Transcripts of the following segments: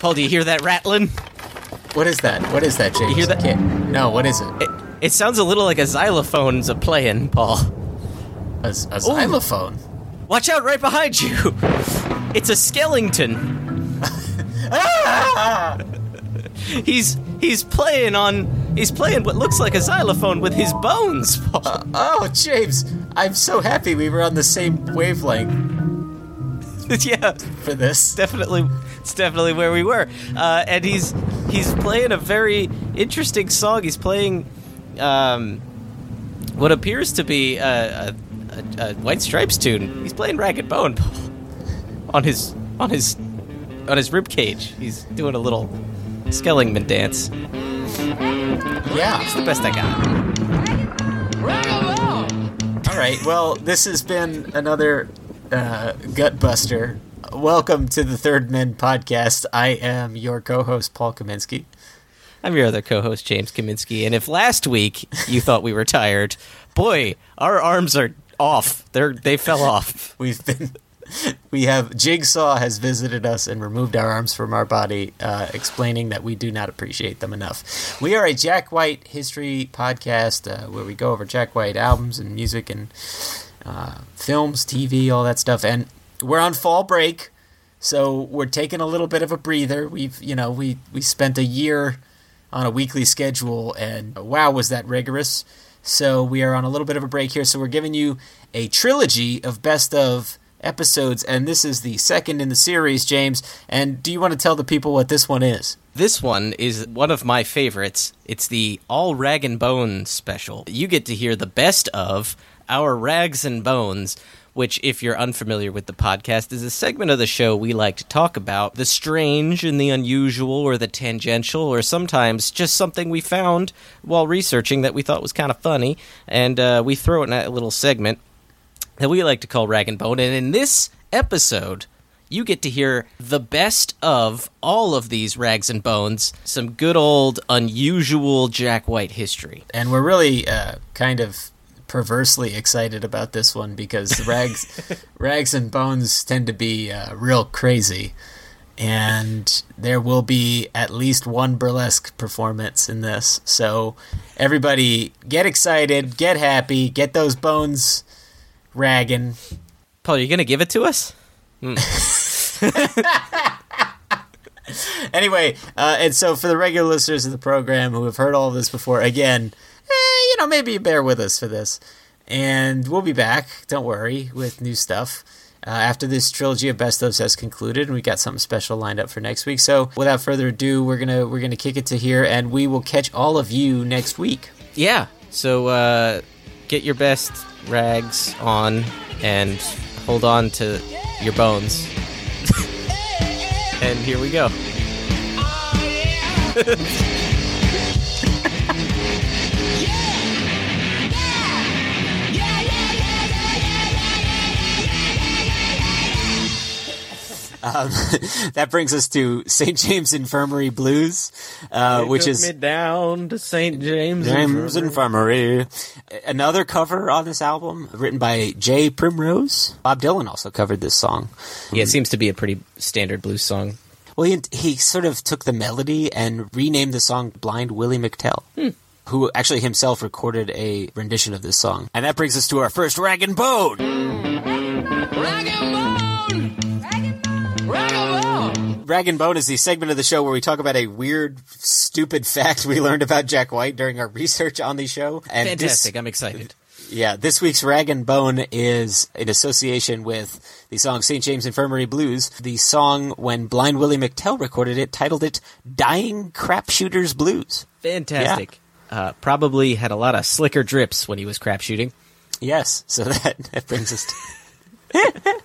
Paul, do you hear that rattling? What is that? What is that, James? You hear that? No, what is it? It sounds a little like a xylophone's a-playing, Paul. A xylophone? Ooh. Watch out right behind you! It's a skeleton. Ah! He's playing on... He's playing what looks like a xylophone with his bones, Paul. Oh, James, I'm so happy we were on the same wavelength. Yeah. For this. Definitely... It's definitely where we were, and he's playing a very interesting song. He's playing what appears to be a White Stripes tune. He's playing Ragged Bone on his rib cage. He's doing a little Skellingman dance. Yeah, it's the best I got. All right. Well, this has been another gut buster. Welcome to the Third Men podcast. I am your co-host, Paul Kaminsky. I'm your other co-host, James Kaminsky. And if last week you thought we were tired, boy, our arms are off. They fell off. Jigsaw has visited us and removed our arms from our body, explaining that we do not appreciate them enough. We are a Jack White history podcast where we go over Jack White albums and music and films, TV, all that stuff, and we're on fall break, so we're taking a little bit of a breather. We spent a year on a weekly schedule, and wow, was that rigorous. So we are on a little bit of a break here, so we're giving you a trilogy of best of episodes, and this is the second in the series, James. And do you want to tell the people what this one is? This one is one of my favorites. It's the All Rag and Bone special. You get to hear the best of our rags and bones, which, if you're unfamiliar with the podcast, is a segment of the show we like to talk about the strange and the unusual or the tangential or sometimes just something we found while researching that we thought was kind of funny, and we throw it in that little segment that we like to call Rag and Bone. And in this episode, you get to hear the best of all of these rags and bones, some good old unusual Jack White history. And we're really kind of... perversely excited about this one because rags and bones tend to be real crazy, and there will be at least one burlesque performance in this. So everybody, get excited, get happy, get those bones ragging. Paul, are you gonna give it to us? Anyway, and so for the regular listeners of the program who have heard all this before, again, maybe you bear with us for this. And we'll be back, don't worry, with new stuff after this trilogy of best ofs has concluded, and we got something special lined up for next week. So without further ado, we're gonna kick it to here, and we will catch all of you next week. Yeah, so get your best rags on and hold on to your bones. And here we go. That brings us to St. James Infirmary Blues, which is... Take me down to St. James Infirmary. Another cover on this album, written by J. Primrose. Bob Dylan also covered this song. Yeah, it seems to be a pretty standard blues song. Well, he sort of took the melody and renamed the song Blind Willie McTell, who actually himself recorded a rendition of this song. And that brings us to our first Ragged Bone! Ragged Bone! Ragged Bone is the segment of the show where we talk about a weird, stupid fact we learned about Jack White during our research on the show. And fantastic. I'm excited. Yeah, this week's Ragged Bone is in association with the song St. James Infirmary Blues, the song when Blind Willie McTell recorded it, titled it Dying Crapshooters Blues. Fantastic. Yeah. Probably had a lot of slicker drips when he was crapshooting. Yes, so that brings us to...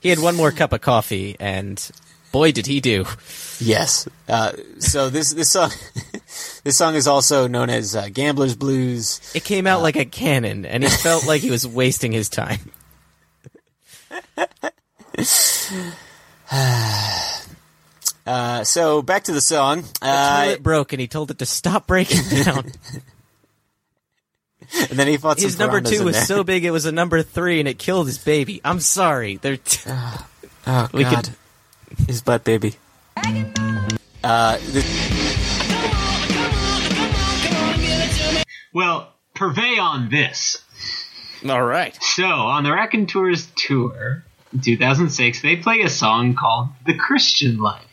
He had one more cup of coffee, and boy, did he do! Yes. So this song, this song is also known as Gambler's Blues. It came out like a cannon, and he felt like he was wasting his time. So back to the song. The toilet broke, and he told it to stop breaking down. And then he fought some piranhas. His number two was so big it was a number three, and it killed his baby. I'm sorry. Oh, we God. Could... His butt baby. Well, purvey on this. All right. So, on the Raconteurs tour in 2006, they play a song called The Christian Life.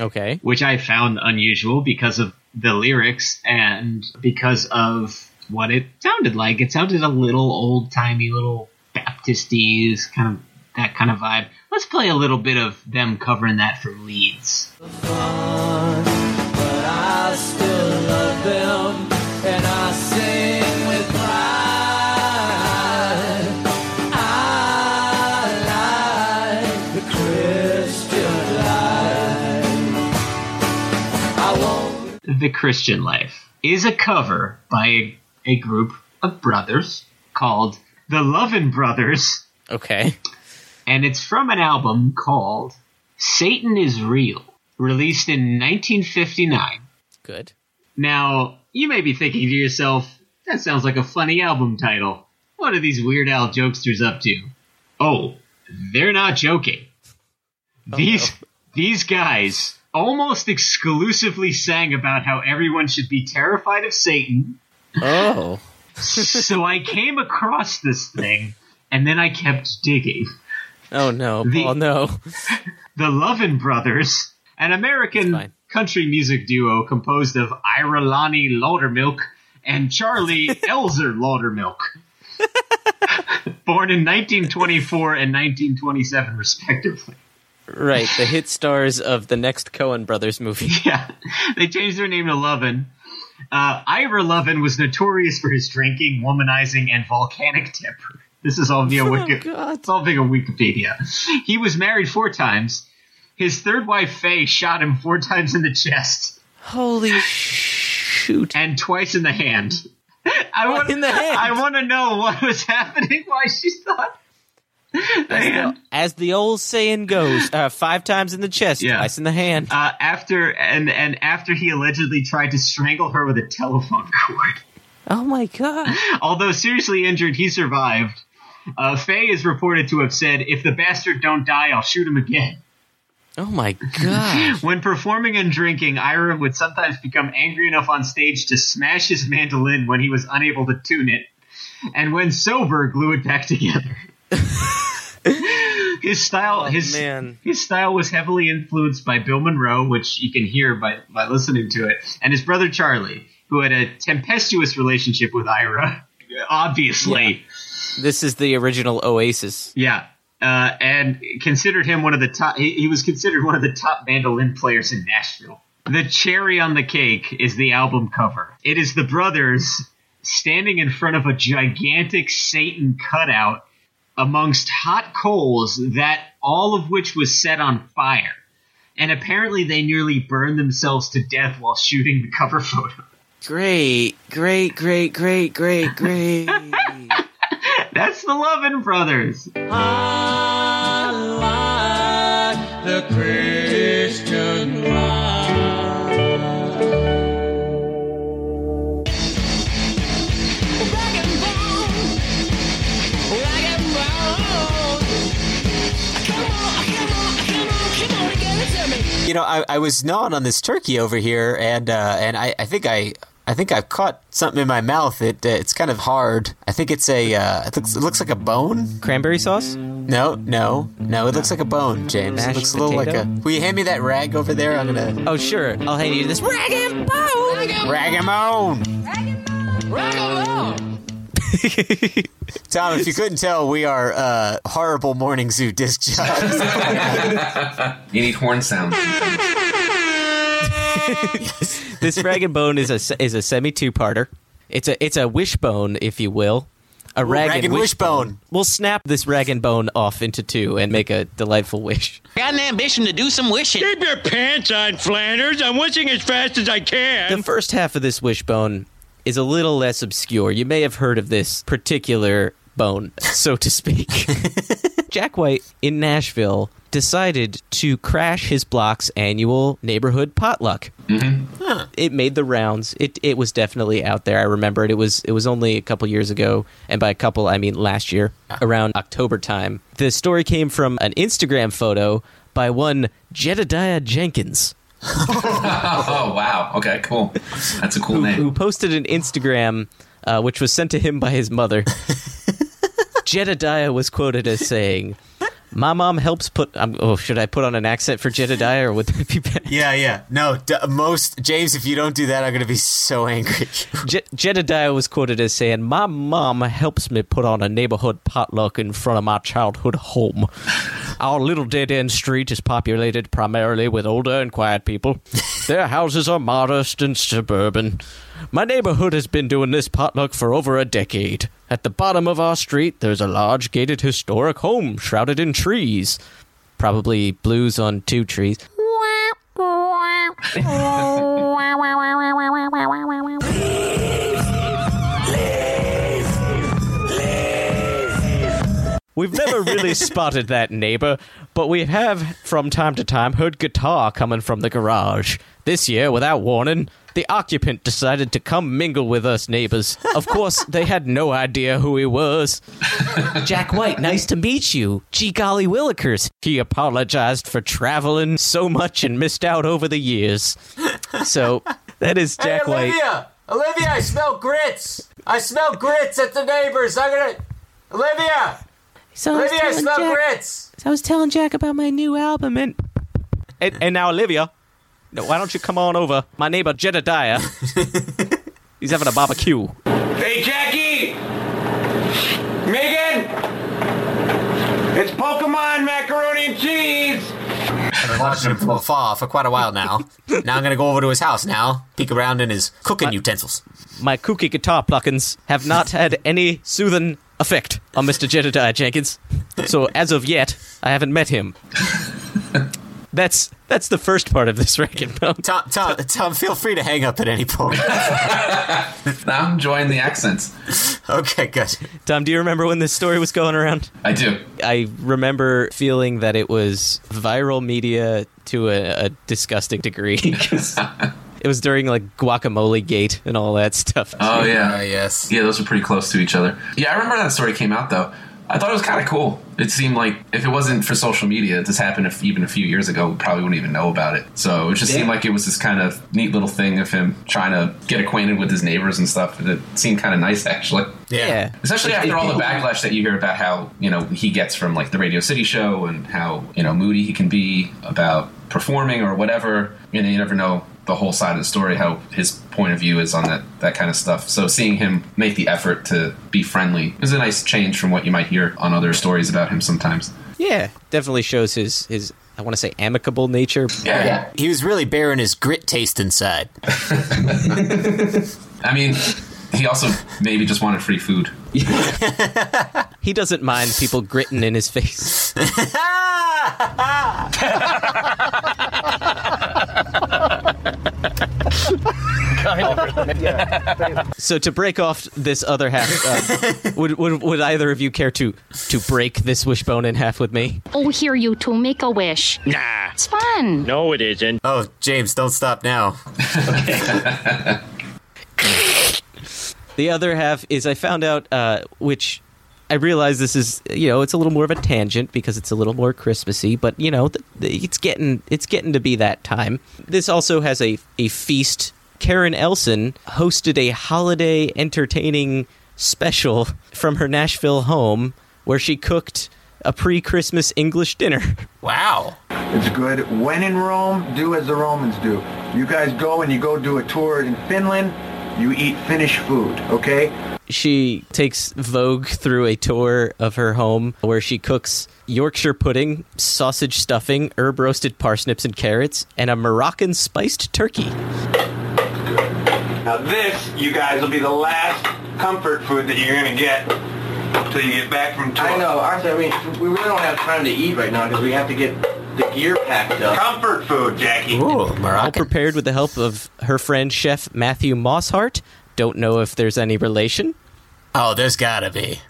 Okay. Which I found unusual because of the lyrics and because of... what it sounded like. It sounded a little old-timey, little Baptist-y, kind of that kind of vibe. Let's play a little bit of them covering that for Leeds. But I still love them, and I sing with pride. I like the Christian life. I won't... The Christian Life is a cover by a group of brothers called The Louvin Brothers. Okay. And it's from an album called Satan is Real, released in 1959. Good. Now, you may be thinking to yourself, that sounds like a funny album title. What are these Weird Al jokesters up to? Oh, they're not joking. Oh, these guys almost exclusively sang about how everyone should be terrified of Satan. Oh. So I came across this thing, and then I kept digging. Oh, no. Paul, no. The Louvin Brothers, an American country music duo composed of Ira Lonnie Loudermilk and Charlie Elzer Laudermilk, born in 1924 and 1927, respectively. Right, the hit stars of the next Coen Brothers movie. Yeah, they changed their name to Louvin. Ira Louvin was notorious for his drinking, womanizing, and volcanic temper. This is all via Wikipedia. He was married 4 times. His third wife, Faye, shot him 4 times in the chest. Holy shoot. And twice in the hand. I want to know what was happening, why she thought. As the old saying goes, 5 times in the chest, twice in the hand. After he allegedly tried to strangle her with a telephone cord. Oh my God! Although seriously injured, he survived. Faye is reported to have said, "If the bastard don't die, I'll shoot him again." Oh my God! When performing and drinking, Ira would sometimes become angry enough on stage to smash his mandolin when he was unable to tune it, and when sober, glue it back together. His style was heavily influenced by Bill Monroe, which you can hear by listening to it, and his brother Charlie, who had a tempestuous relationship with Ira, obviously. Yeah. This is the original Oasis. Yeah, and considered him one of the top. He was considered one of the top mandolin players in Nashville. The cherry on the cake is the album cover. It is the brothers standing in front of a gigantic Satan cutout amongst hot coals, that all of which was set on fire. and apparently they nearly burned themselves to death while shooting the cover photo. Great. That's the Louvin Brothers. I like the Christian Life. You know, I was gnawing on this turkey over here, and I think I've caught something in my mouth. It's kind of hard. I think it's it looks like a bone. Cranberry sauce? No. It looks like a bone, James. Mashed it looks a little potato? Like a. Will you hand me that rag over there? I'm gonna. Oh sure, I'll hand you this rag and bone. Rag and bone. Tom, if you couldn't tell, we are horrible Morning Zoo disc jobs. You need horn sound. This Ragged Bone is a semi-two-parter. It's a wishbone, if you will. A ragged wishbone. We'll snap this Ragged Bone off into two and make a delightful wish. I got an ambition to do some wishing. Keep your pants on, Flanders. I'm wishing as fast as I can. The first half of this wishbone is a little less obscure. You may have heard of this particular bone, so to speak. Jack White in Nashville decided to crash his block's annual neighborhood potluck. Mm-hmm. Huh. It made the rounds. It was definitely out there. I remember it. It was only a couple years ago, and by a couple, I mean last year, around October time. The story came from an Instagram photo by one Jedediah Jenkins. Oh, wow. Okay, cool. That's a cool name. Who posted an Instagram, which was sent to him by his mother. Jedediah was quoted as saying, "My mom helps put..." should I put on an accent for Jedediah, or would that be bad? Yeah. No, James, if you don't do that, I'm going to be so angry. Jedediah was quoted as saying, "My mom helps me put on a neighborhood potluck in front of my childhood home. Our little dead-end street is populated primarily with older and quiet people. Their houses are modest and suburban. My neighborhood has been doing this potluck for over a decade. At the bottom of our street, there's a large gated historic home shrouded in trees." Probably blues on two trees. We've never really spotted that neighbor, but we have from time to time heard guitar coming from the garage. This year, without warning, the occupant decided to come mingle with us neighbors. Of course, they had no idea who he was. Jack White, nice to meet you. Gee golly willikers. He apologized for traveling so much and missed out over the years. So that is Jack White. Olivia, I smell grits. At the neighbors. Olivia, I smell grits. So I was telling Jack about my new album and now Olivia... No, why don't you come on over? My neighbor Jedediah, he's having a barbecue. Hey, Jackie! Megan! It's Pokemon macaroni and cheese! I've been watching him from afar for quite a while now. Now I'm going to go over to his house now, peek around in his cooking utensils. My kooky guitar pluckins have not had any soothing effect on Mr. Jedediah Jenkins. So as of yet, I haven't met him. That's the first part of this record. Tom, feel free to hang up at any point. I'm enjoying the accents. Okay, good. Tom, do you remember when this story was going around? I do. I remember feeling that it was viral media to a disgusting degree. It was during, like, Guacamole Gate and all that stuff. Oh, yeah. Yes. Yeah, those are pretty close to each other. Yeah, I remember that story came out, though. I thought it was kind of cool. It seemed like if it wasn't for social media, this happened even a few years ago, we probably wouldn't even know about it. So it just seemed like it was this kind of neat little thing of him trying to get acquainted with his neighbors and stuff. And it seemed kind of nice, actually. Yeah. Especially after all the backlash that you hear about how, you know, he gets from, like, the Radio City show and how, you know, moody he can be about performing or whatever. You know, you never know the whole side of the story, how his point of view is on that kind of stuff. So seeing him make the effort to be friendly is a nice change from what you might hear on other stories about him sometimes. Yeah, definitely shows his I want to say amicable nature. Yeah. He was really bearing his grit taste inside. I mean, he also maybe just wanted free food. He doesn't mind people gritting in his face. So to break off this other half, would either of you care to break this wishbone in half with me? Oh, here you two, make a wish. Nah. It's fun. No, it isn't. Oh, James, don't stop now. The other half is I found out, which I realize this is, you know, it's a little more of a tangent because it's a little more Christmassy, but, you know, it's getting to be that time. This also has a feast. Karen Elson hosted a holiday entertaining special from her Nashville home where she cooked a pre-Christmas English dinner. Wow. It's good. When in Rome, do as the Romans do. You guys go and you go do a tour in Finland. You eat Finnish food, okay? She takes Vogue through a tour of her home where she cooks Yorkshire pudding, sausage stuffing, herb-roasted parsnips and carrots, and a Moroccan-spiced turkey. Now this, you guys, will be the last comfort food that you're going to get until you get back from tour. I know, Arthur, I mean, we really don't have time to eat right now because we have to get the gear packed up. Comfort food, Jackie. Ooh, all prepared with the help of her friend, Chef Matthew Mosshart. Don't know if there's any relation. Oh, there's got to be.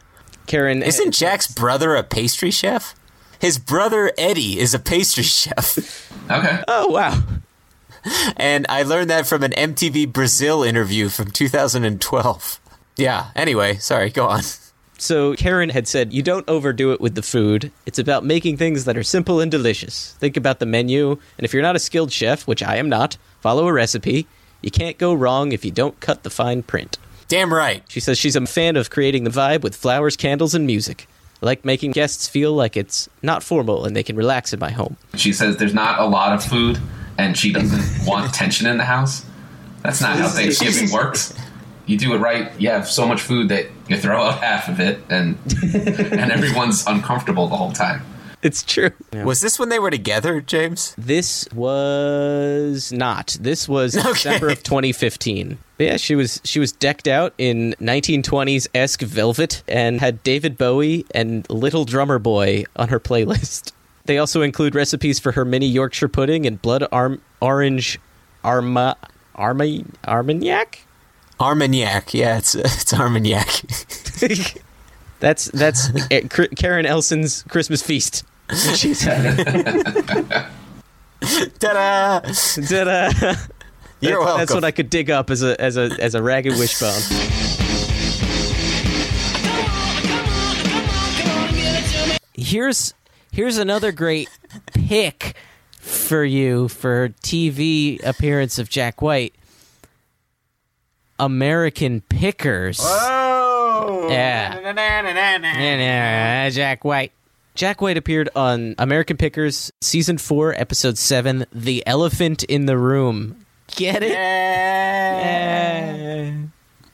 Karen, isn't Jack's brother a pastry chef? His brother, Eddie, is a pastry chef. Okay. Oh, wow. And I learned that from an MTV Brazil interview from 2012. Yeah, anyway, sorry, go on. So Karen had said, you don't overdo it with the food. It's about making things that are simple and delicious. Think about the menu, and if you're not a skilled chef, which I am not, follow a recipe. You can't go wrong if you don't cut the fine print. Damn right. She says she's a fan of creating the vibe with flowers, candles, and music. I like making guests feel like it's not formal and they can relax in my home. She says there's not a lot of food. And she doesn't want tension in the house. That's not how Thanksgiving works. You do it right, you have so much food that you throw out half of it, and everyone's uncomfortable the whole time. It's true. Yeah. Was this when they were together, James? This was not. This was December of 2015. But yeah, she was decked out in 1920s-esque velvet and had David Bowie and Little Drummer Boy on her playlist. They also include recipes for her mini Yorkshire pudding and blood orange Armagnac? Armagnac, yeah, it's Armagnac. That's Karen Elson's Christmas feast. She's Ta-da! Ta-da! You're welcome. That's what I could dig up as a ragged wishbone. Here's another great pick for you for TV appearance of Jack White. American Pickers. Oh! Yeah. Jack White. Jack White appeared on American Pickers, Season 4, Episode 7, The Elephant in the Room. Get it? Yeah.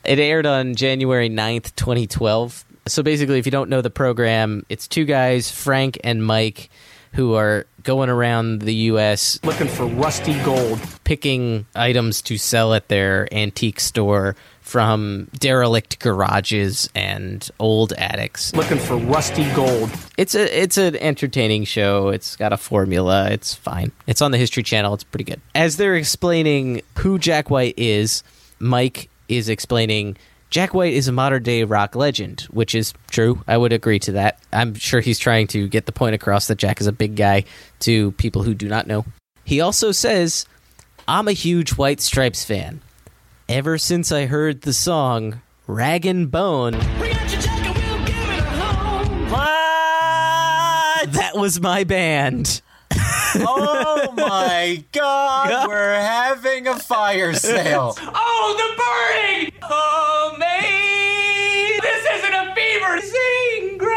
It aired on January 9th, 2012. So basically, if you don't know the program, it's two guys, Frank and Mike, who are going around the U.S. looking for rusty gold, picking items to sell at their antique store from derelict garages and old attics. Looking for rusty gold. It's an entertaining show. It's got a formula. It's fine. It's on the History Channel. It's pretty good. As they're explaining who Jack White is, Mike is explaining Jack White is a modern-day rock legend, which is true. I would agree to that. I'm sure he's trying to get the point across that Jack is a big guy to people who do not know. He also says, I'm a huge White Stripes fan. Ever since I heard the song Ragged Bone, bring out your jacket, we'll give it a home. What? That was my band. Oh my God, yeah. We're having a fire sale. Oh, the burning! Oh, mate! This isn't a fever sing, Greg!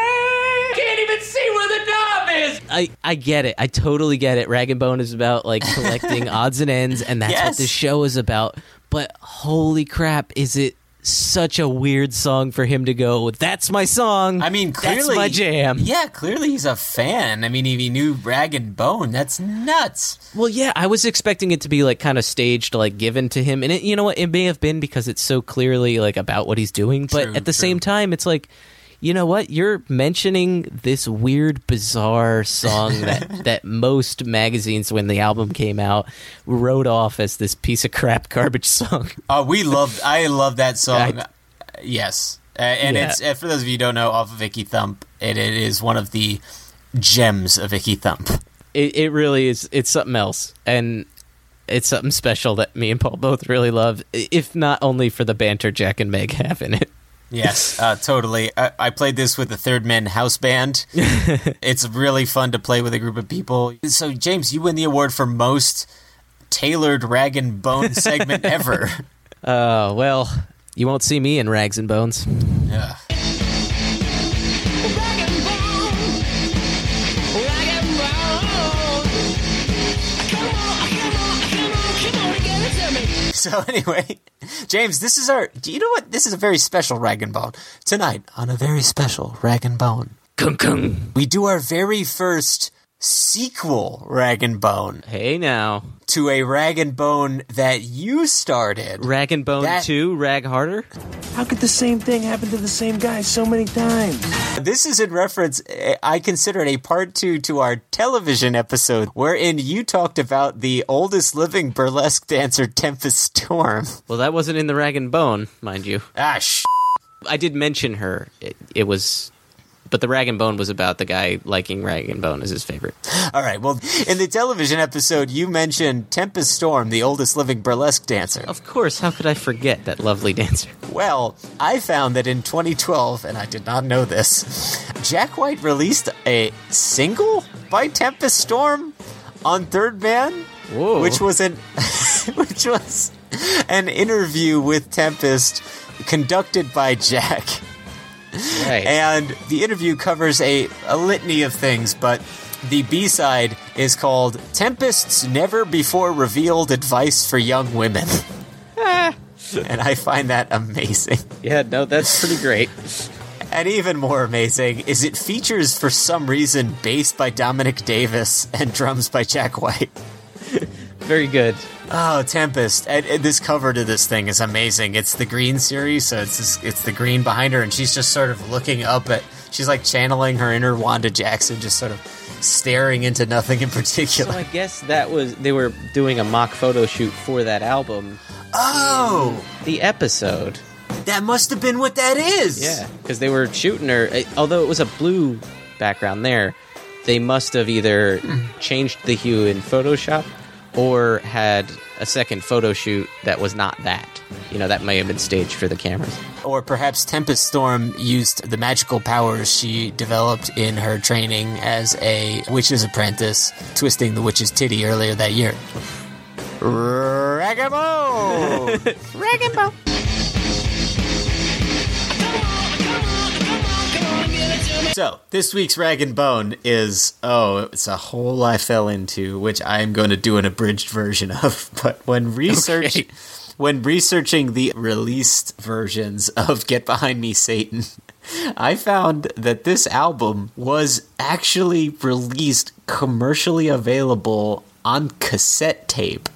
Can't even see where the knob is! I get it. I totally get it. Rag and Bone is about, like, collecting odds and ends, and that's what this show is about. But holy crap, is it such a weird song for him to go, that's my song. I mean, clearly, that's my jam. Yeah, clearly he's a fan. I mean, if he knew Ragged Bone, that's nuts. Well, yeah, I was expecting it to be like kind of staged, like given to him. And it, you know what? It may have been because it's so clearly like about what he's doing. But at the same time, it's like you know what? You're mentioning this weird, bizarre song that most magazines, when the album came out, wrote off as this piece of crap garbage song. Oh, I love that song. Yes. It's for those of you who don't know, off of Icky Thump, it is one of the gems of Icky Thump. It really is. It's something else. And it's something special that me and Paul both really love, if not only for the banter Jack and Meg have in it. Yes, totally. I played this with the Third Man house band. It's really fun to play with a group of people. So, James, you win the award for most tailored rag and bone segment ever. Well, you won't see me in rags and bones. Yeah. So anyway, James, this is a very special Rag and Bone. Tonight, on a very special Rag and Bone, we do our very first sequel Rag and Bone. Hey now. To a Rag and Bone that you started. Rag and Bone 2, Rag Harder? How could the same thing happen to the same guy so many times? This is in reference, I consider it a part 2 to our television episode, wherein you talked about the oldest living burlesque dancer, Tempest Storm. Well, that wasn't in the Rag and Bone, mind you. I did mention her. It was... But the Rag and Bone was about the guy liking Rag and Bone as his favorite. All right. Well, in the television episode, you mentioned Tempest Storm, the oldest living burlesque dancer. Of course. How could I forget that lovely dancer? Well, I found that in 2012, and I did not know this, Jack White released a single by Tempest Storm on Third Man. Whoa. Which was an interview with Tempest conducted by Jack. Right. And the interview covers a litany of things, but the B-side is called Tempest's Never-Before-Revealed Advice for Young Women. And I find that amazing. Yeah, no, that's pretty great. And even more amazing is it features, for some reason, bass by Dominic Davis and drums by Jack White. Very good. Oh, Tempest. And this cover to this thing is amazing. It's the green series, so it's the green behind her, and she's just sort of looking up at... She's like channeling her inner Wanda Jackson, just sort of staring into nothing in particular. So I guess that was... They were doing a mock photo shoot for that album. Oh! The episode. That must have been what that is! Yeah, because they were shooting her. Although it was a blue background there, they must have either changed the hue in Photoshop... Or had a second photo shoot that was not that. You know, that may have been staged for the cameras. Or perhaps Tempest Storm used the magical powers she developed in her training as a witch's apprentice, twisting the witch's titty earlier that year. Rag-a-bone! Rag-a-bone! So, this week's Rag and Bone is, it's a hole I fell into, which I'm going to do an abridged version of. But when researching the released versions of Get Behind Me, Satan, I found that this album was actually released commercially available on cassette tape.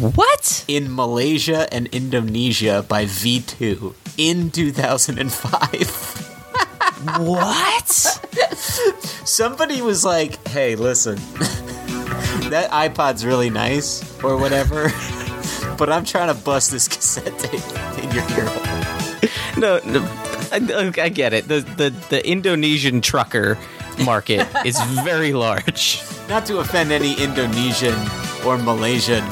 What? In Malaysia and Indonesia by V2 in 2005. What? Somebody was like, hey, listen, that iPod's really nice or whatever, but I'm trying to bust this cassette tape in your ear hole. No, I get it. The Indonesian trucker market is very large. Not to offend any Indonesian or Malaysian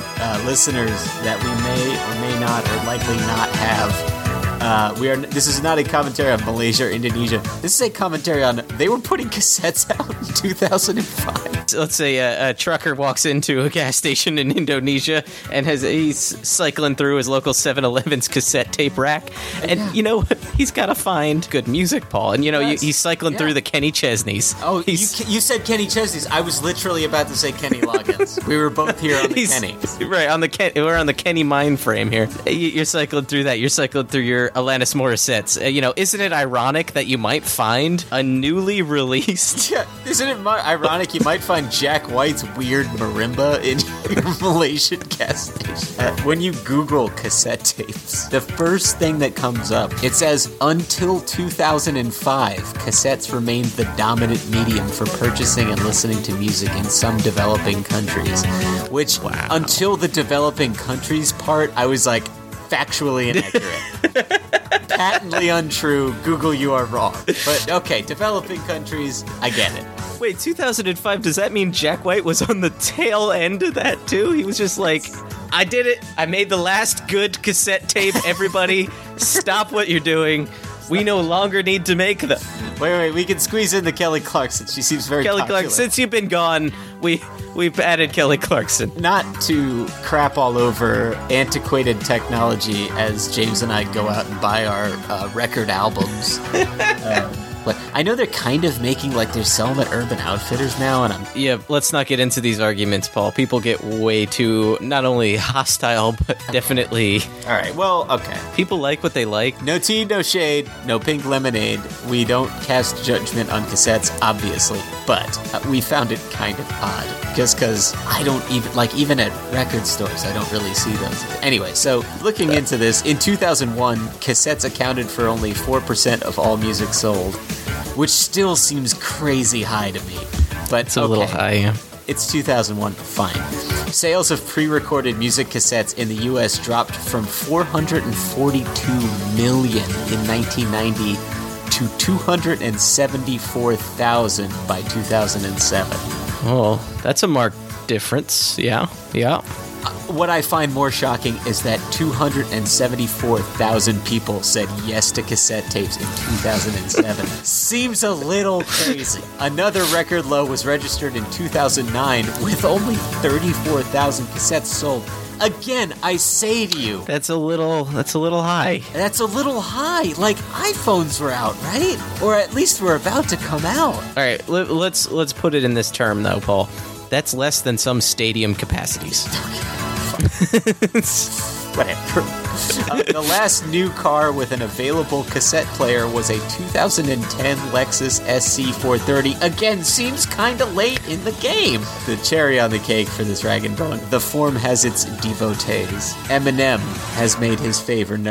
listeners that we may or may not or likely not have. This is not a commentary on Malaysia or Indonesia. This is a commentary on... They were putting cassettes out in 2005. Let's say a trucker walks into a gas station in Indonesia and he's cycling through his local 7-Eleven's cassette tape rack. And, you know, he's got to find good music, Paul. And, you know, he's cycling through the Kenny Chesneys. Oh, you said Kenny Chesneys. I was literally about to say Kenny Loggins. We were both here on the Kenny. Right, we're on the Kenny mind frame here. You're cycling through that. You're cycling through your... Alanis Morissette's. You know, isn't it ironic that you might find a newly released... Yeah, isn't it ironic you might find Jack White's weird marimba in your Malaysian gas station? When you Google cassette tapes, the first thing that comes up, it says, until 2005, cassettes remained the dominant medium for purchasing and listening to music in some developing countries. Which, wow. Until the developing countries part, I was like, factually inaccurate. Patently untrue. Google, you are wrong. But okay, developing countries, I get it. Wait, 2005, does that mean Jack White was on the tail end of that too? He was just like, I did it. I made the last good cassette tape. Everybody, stop what you're doing. We no longer need to make them. Wait, we can squeeze in the Kelly Clarkson. She seems very Kelly popular. Clarkson, since you've been gone, we've added Kelly Clarkson. Not to crap all over antiquated technology as James and I go out and buy our record albums. But I know they're kind of making, like, they're selling at Urban Outfitters now, and I'm... Yeah, let's not get into these arguments, Paul. People get way too, not only hostile, but definitely... All right, well, okay. People like what they like. No tea, no shade, no pink lemonade. We don't cast judgment on cassettes, obviously, but we found it kind of odd, just because I don't even... Like, even at record stores, I don't really see those. Anyway, so, looking into this, in 2001, cassettes accounted for only 4% of all music sold. Which still seems crazy high to me. But it's a little high, yeah. It's 2001, fine. Sales of pre-recorded music cassettes in the U.S. dropped from 442 million in 1990 to 274,000 by 2007. Oh, that's a marked difference, yeah. What I find more shocking is that 274,000 people said yes to cassette tapes in 2007. Seems a little crazy. Another record low was registered in 2009 with only 34,000 cassettes sold. Again, I say to you... That's a little high. That's a little high. Like, iPhones were out, right? Or at least were about to come out. All right, let's put it in this term, though, Paul. That's less than some stadium capacities. Whatever. The last new car with an available cassette player was a 2010 Lexus SC430. Again, seems kind of late in the game. The cherry on the cake for this Ragged Bone. The form has its devotees. Eminem has made his favor known.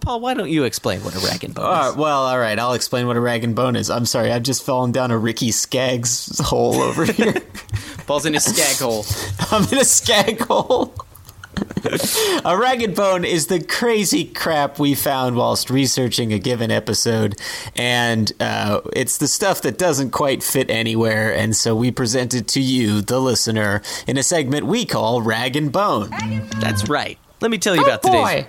Paul, why don't you explain what a rag and bone is? All right, I'll explain what a rag and bone is. I'm sorry, I've just fallen down a Ricky Skaggs hole over here. Paul's in a skag hole. I'm in a skag hole. A ragged bone is the crazy crap we found whilst researching a given episode, and it's the stuff that doesn't quite fit anywhere, and so we present it to you, the listener, in a segment we call Rag and Bone. That's right. Let me tell you about today's...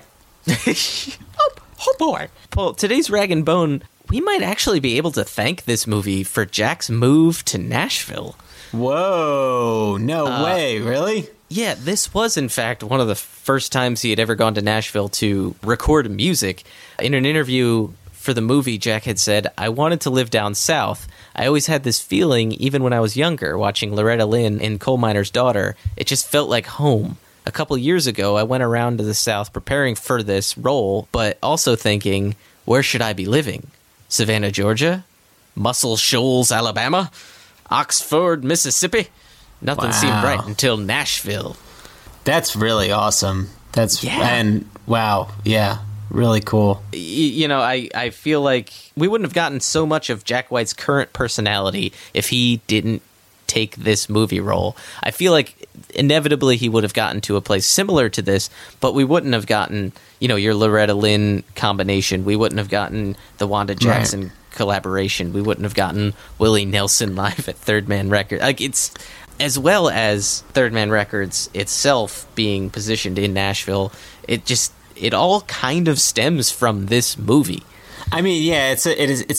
Oh boy. Paul, today's Rag and Bone, we might actually be able to thank this movie for Jack's move to Nashville. Whoa, no way, really? Yeah, this was, in fact, one of the first times he had ever gone to Nashville to record music. In an interview for the movie, Jack had said, I wanted to live down south. I always had this feeling, even when I was younger, watching Loretta Lynn in Coal Miner's Daughter, it just felt like home. A couple years ago, I went around to the South preparing for this role, but also thinking, where should I be living? Savannah, Georgia? Muscle Shoals, Alabama? Oxford, Mississippi? Nothing seemed right until Nashville. That's really awesome. Yeah, really cool. You know, I feel like we wouldn't have gotten so much of Jack White's current personality if he didn't take this movie role. I feel like inevitably he would have gotten to a place similar to this, but we wouldn't have gotten, you know, your Loretta Lynn combination. We wouldn't have gotten the Wanda Jackson collaboration. We wouldn't have gotten Willie Nelson live at Third Man Records. Like, it's, as well as Third Man Records itself being positioned in Nashville, it all kind of stems from this movie. I mean, yeah, it's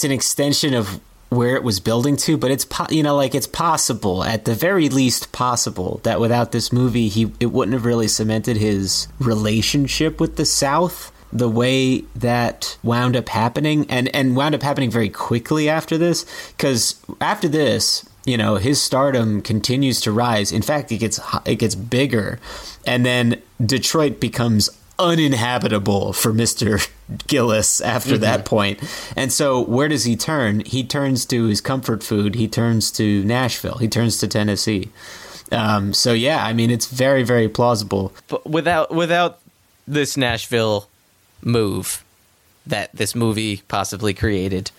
an extension of where it was building to, but it's, you know, like, it's possible, at the very least possible, that without this movie, it wouldn't have really cemented his relationship with the South. the way that wound up happening and wound up happening very quickly after this, because after this, you know, his stardom continues to rise. In fact, it gets bigger, and then Detroit becomes uninhabitable for Mr. Gillis after that point. And so where does he turn? He turns to his comfort food. He turns to Nashville. He turns to Tennessee. So, yeah, I mean, it's very, very plausible. But without this Nashville move that this movie possibly created,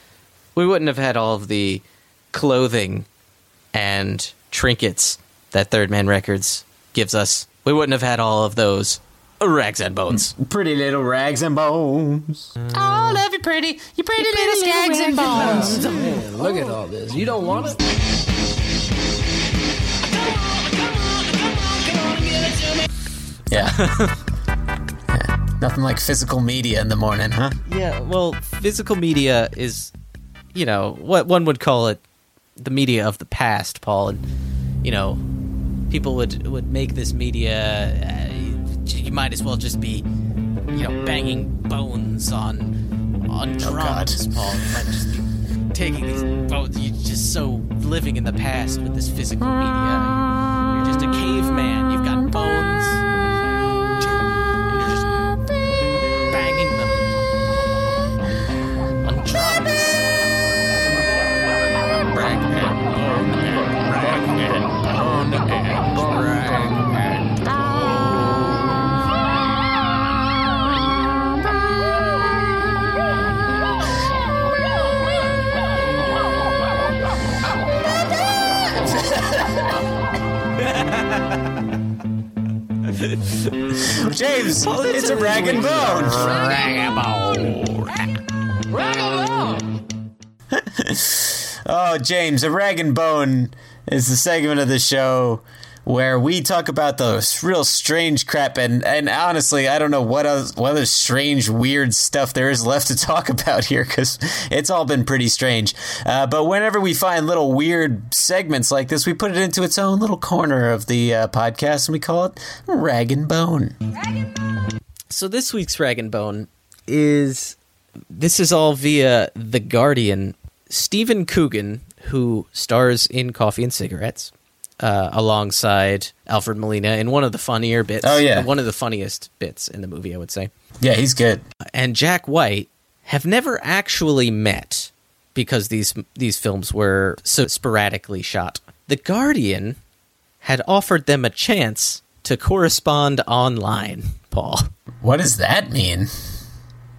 we wouldn't have had all of the clothing and trinkets that Third Man Records gives us. We wouldn't have had all of those rags and bones. Pretty little rags and bones. All of you pretty little rags and bones. Man, look at all this. You don't want it? Yeah. Nothing like physical media in the morning, huh? Yeah, well, physical media is, you know, what one would call it the media of the past, Paul. And, you know, people would make this media, you might as well just be, you know, banging bones on drums, Paul. You might just be taking these bones. You're just so living in the past with this physical media. You're just a caveman. You've got bones. James, well, it's a rag and bone. Oh, James, a rag and bone is the segment of the show where we talk about those real strange crap, and honestly, I don't know what other strange, weird stuff there is left to talk about here, because it's all been pretty strange. But whenever we find little weird segments like this, we put it into its own little corner of the podcast, and we call it Rag and Bone. Rag and Bone. So this week's Rag and Bone is all via The Guardian. Stephen Coogan, who stars in Coffee and Cigarettes, alongside Alfred Molina in one of the funnier bits. Oh, yeah. One of the funniest bits in the movie, I would say. Yeah, he's good. And Jack White have never actually met, because these films were so sporadically shot. The Guardian had offered them a chance to correspond online, Paul. What does that mean?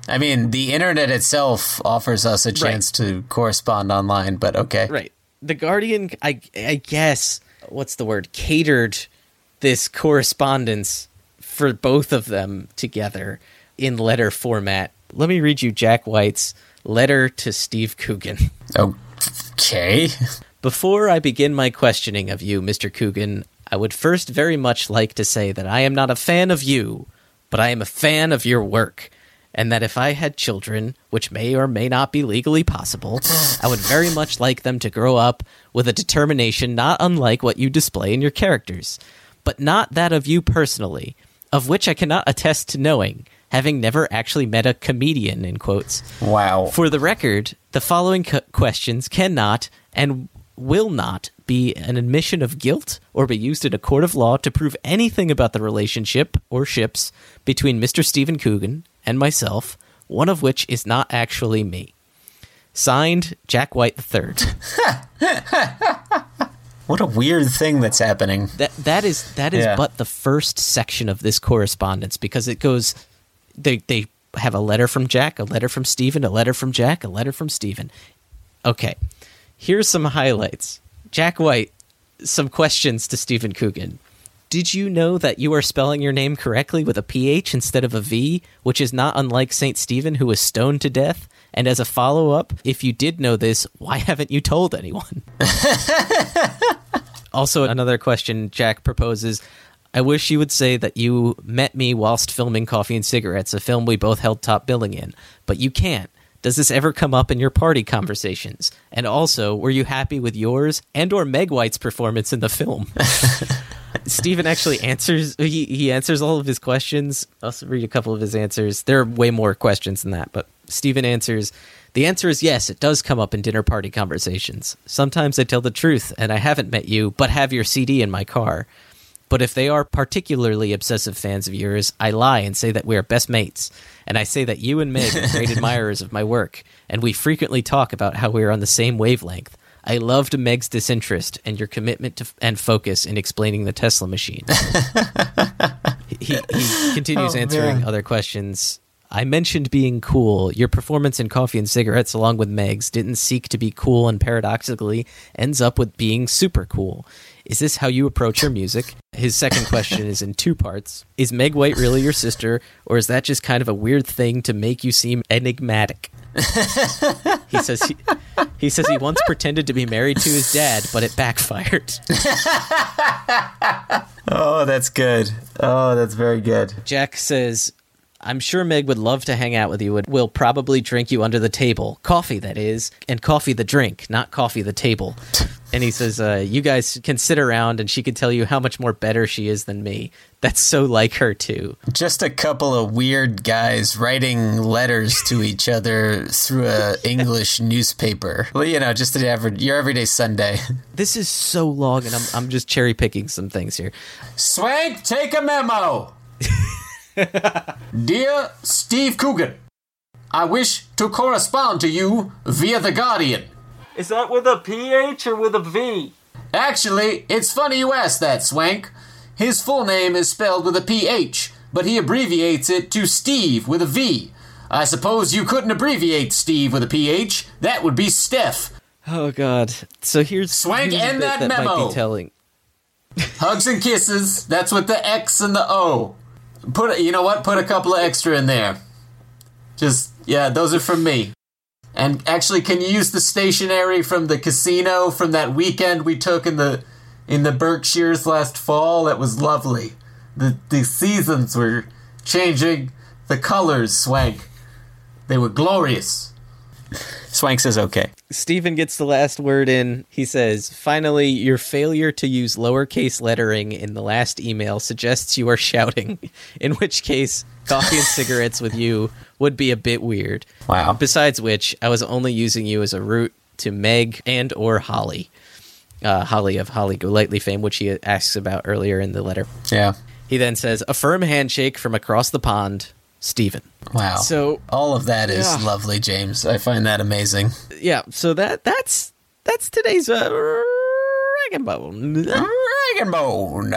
I mean, the internet itself offers us a chance to correspond online, but okay. Right. The Guardian, I guess, what's the word, catered this correspondence for both of them together in letter format. Let me read you Jack White's letter to Steve Coogan. Okay. Before I begin my questioning of you, Mr. Coogan, I would first very much like to say that I am not a fan of you, but I am a fan of your work. And that if I had children, which may or may not be legally possible, I would very much like them to grow up with a determination not unlike what you display in your characters, but not that of you personally, of which I cannot attest to knowing, having never actually met a comedian, in quotes. Wow. For the record, the following questions cannot and will not be an admission of guilt or be used in a court of law to prove anything about the relationship or ships between Mr. Stephen Coogan and myself, one of which is not actually me. Signed, Jack White III. What a weird thing that's happening. That is but the first section of this correspondence, because it goes, they have a letter from Jack, a letter from Stephen, a letter from Jack, a letter from Stephen. Okay, here's some highlights. Jack White, some questions to Stephen Coogan. Did you know that you are spelling your name correctly with a PH instead of a V, which is not unlike St. Stephen, who was stoned to death? And as a follow-up, if you did know this, why haven't you told anyone? Also, another question Jack proposes, I wish you would say that you met me whilst filming Coffee and Cigarettes, a film we both held top billing in, but you can't. Does this ever come up in your party conversations? And also, were you happy with yours and or Meg White's performance in the film? Stephen actually answers. He answers all of his questions. I'll read a couple of his answers. There are way more questions than that, but Stephen answers. The answer is yes, it does come up in dinner party conversations. Sometimes I tell the truth, and I haven't met you, but have your CD in my car. But if they are particularly obsessive fans of yours, I lie and say that we are best mates. And I say that you and Meg are great admirers of my work, and we frequently talk about how we are on the same wavelength. I loved Meg's disinterest and your commitment to and focus in explaining the Tesla machine. He continues answering other questions. I mentioned being cool. Your performance in Coffee and Cigarettes, along with Meg's, didn't seek to be cool and paradoxically ends up with being super cool. Is this how you approach your music? His second question is in two parts. Is Meg White really your sister, or is that just kind of a weird thing to make you seem enigmatic? He says he once pretended to be married to his dad, but it backfired. Oh, that's good. Oh, that's very good. Jack says, I'm sure Meg would love to hang out with you and will probably drink you under the table. Coffee, that is. And coffee the drink, not coffee the table. And he says, you guys can sit around and she can tell you how much more better she is than me. That's so like her, too. Just a couple of weird guys writing letters to each other through an English newspaper. Well, you know, just your everyday Sunday. This is so long, and I'm just cherry-picking some things here. Swank, take a memo! Dear Steve Coogan, I wish to correspond to you via The Guardian. Is that with a PH or with a V? Actually, it's funny you ask that, Swank. His full name is spelled with a PH, but he abbreviates it to Steve with a V. I suppose you couldn't abbreviate Steve with a PH. That would be Steph. Oh, God. So here's Swank and that memo. Might be telling. Hugs and kisses. That's with the X and the O. Put a couple of extra in there. Just, yeah, those are from me. And actually, can you use the stationery from the casino from that weekend we took in the Berkshires last fall? That was lovely. The seasons were changing. The colors, Swank. They were glorious. Swank says okay. Stephen gets the last word in. He says, finally, your failure to use lowercase lettering in the last email suggests you are shouting, in which case Coffee and Cigarettes with you would be a bit weird. Wow. Besides which, I was only using you as a route to Meg and or Holly. Holly of Holly Golightly fame, which he asks about earlier in the letter. Yeah. He then says, a firm handshake from across the pond. Stephen. Wow. So all of that is lovely, James. I find that amazing. Yeah. So that's today's Ragged Bone. Ragged Bone.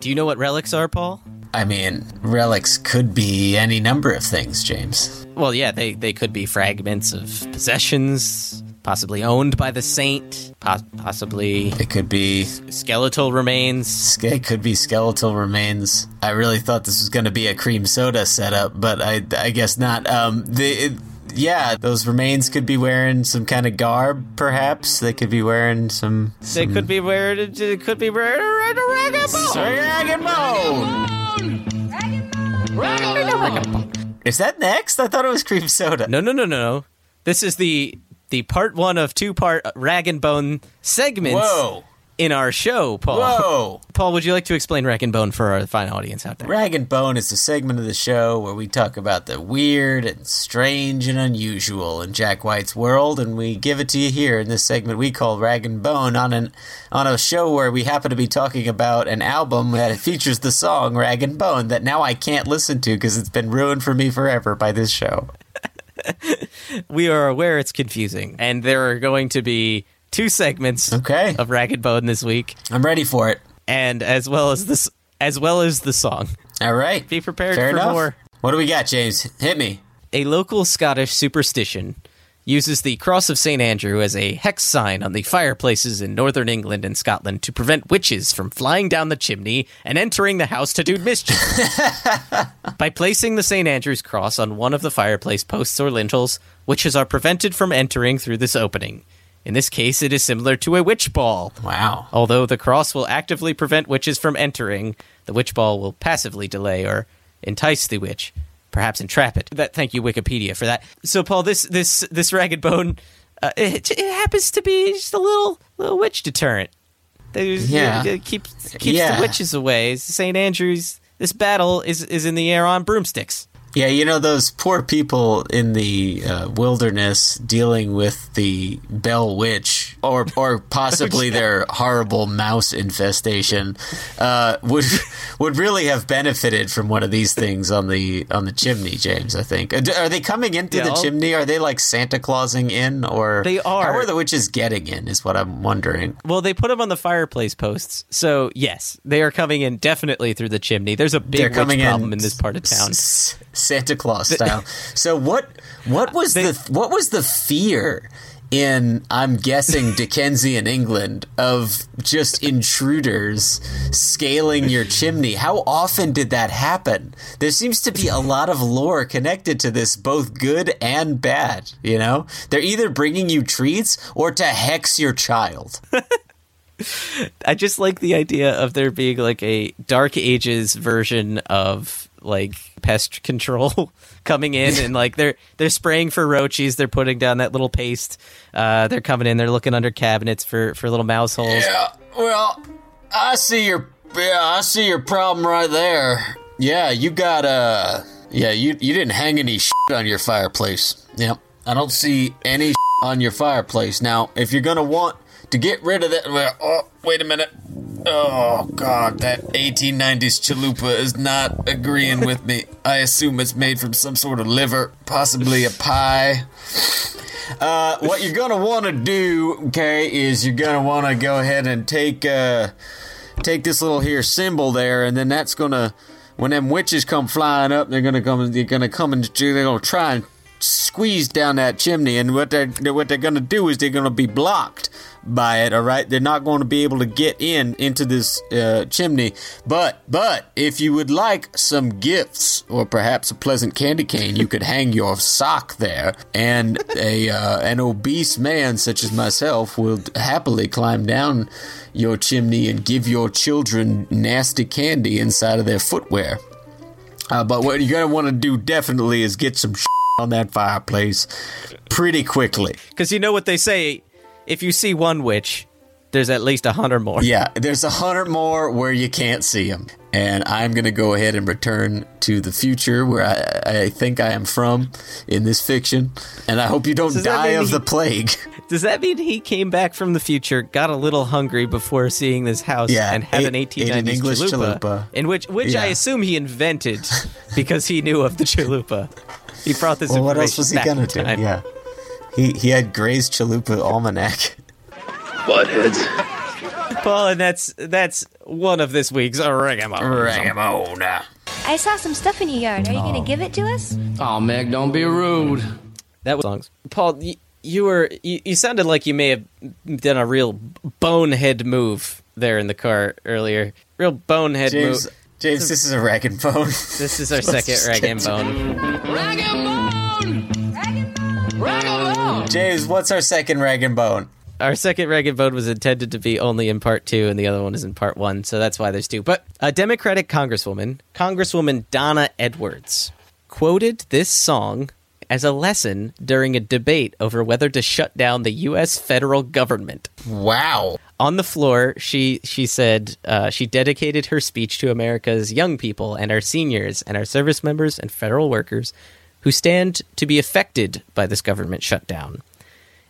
Do you know what relics are, Paul? I mean, relics could be any number of things, James. Well, yeah, they could be fragments of possessions. Possibly owned by the saint. Possibly. It could be skeletal remains. It could be skeletal remains. I really thought this was going to be a cream soda setup, but I guess not. Those remains could be wearing some kind of garb, perhaps. They could be wearing some. They could be wearing a ragged bone. Ragged bone. Ragged bone. Ragged bone. Is that next? I thought it was cream soda. No. This is the part one of two-part Rag and Bone segments in our show, Paul. Whoa! Paul, would you like to explain Rag and Bone for our fine audience out there? Rag and Bone is the segment of the show where we talk about the weird and strange and unusual in Jack White's world, and we give it to you here in this segment we call Rag and Bone on a show where we happen to be talking about an album that features the song Rag and Bone that now I can't listen to because it's been ruined for me forever by this show. We are aware it's confusing, and there are going to be two segments of Ragged Bone this week. I'm ready for it, and as well as the song. All right, be prepared for more. What do we got, James? Hit me. A local Scottish superstition uses the cross of St. Andrew as a hex sign on the fireplaces in northern England and Scotland to prevent witches from flying down the chimney and entering the house to do mischief. By placing the St. Andrew's cross on one of the fireplace posts or lintels, witches are prevented from entering through this opening. In this case, it is similar to a witch ball. Wow. Although the cross will actively prevent witches from entering, the witch ball will passively delay or entice the witch perhaps intrepid. That, thank you, Wikipedia, for that. So, Paul, this Ragged Bone, it happens to be just a little witch deterrent. It keeps the witches away. St. Andrew's, this battle is in the air on broomsticks. Yeah, you know, those poor people in the wilderness dealing with the Bell Witch, or possibly their horrible mouse infestation, would really have benefited from one of these things on the chimney, James, I think. Are they coming in through the chimney? Are they like Santa Clausing in? Or they are. How are the witches getting in is what I'm wondering. Well, they put them on the fireplace posts. So, yes, they are coming in definitely through the chimney. There's a big witch problem in this part of town. Santa Claus style. So what was the fear in, I'm guessing, Dickensian England of just intruders scaling your chimney? How often did that happen? There seems to be a lot of lore connected to this, both good and bad, you know? They're either bringing you treats or to hex your child. I just like the idea of there being like a Dark Ages version of like pest control coming in, and like they're spraying for roaches, they're putting down that little paste, they're coming in, they're looking under cabinets for little mouse holes. Yeah, well, I see your problem right there. Yeah, you got you didn't hang any shit on your fireplace. Yep, I don't see any shit on your fireplace. Now, if you're gonna want to get rid of that, wait a minute. Oh, God, that 1890s chalupa is not agreeing with me. I assume it's made from some sort of liver, possibly a pie. What you're going to want to do, okay, is you're going to want to go ahead and take this little here symbol there, and then that's going to, when them witches come flying up, they're going to try and squeeze down that chimney, and what they're going to do is they're going to be blocked by it, all right? They're not going to be able to get into this chimney, but if you would like some gifts or perhaps a pleasant candy cane, you could hang your sock there, and an obese man such as myself will happily climb down your chimney and give your children nasty candy inside of their footwear. But what you're going to want to do definitely is get some on that fireplace pretty quickly, because you know what they say, if you see one witch, there's at least 100 more. Yeah, there's 100 more where you can't see them. And I'm gonna go ahead and return to the future where I think I am from in this fiction, and I hope you don't die of the plague. Does that mean he came back from the future, got a little hungry before seeing this house, and had an 1890s chalupa, in which I assume he invented because he knew of the chalupa. He brought this information. Well, what else was he gonna do? Yeah, he had Gray's Chalupa Almanac. Buttheads. Paul, and that's one of this week's Rangamon. I saw some stuff in your yard. Are you gonna give it to us? Oh, Meg, don't be rude. That was songs. Paul, you sounded like you may have done a real bonehead move there in the car earlier. Real bonehead move. James, this is a rag and bone. This is our second rag and bone. Rag and bone! Rag and bone! Rag and bone! James, what's our second rag and bone? Our second rag and bone was intended to be only in part 2, and the other one is in part 1, so that's why there's 2. But a Democratic Congresswoman Donna Edwards, quoted this song as a lesson during a debate over whether to shut down the U.S. federal government. Wow. On the floor, she said she dedicated her speech to America's young people and our seniors and our service members and federal workers who stand to be affected by this government shutdown.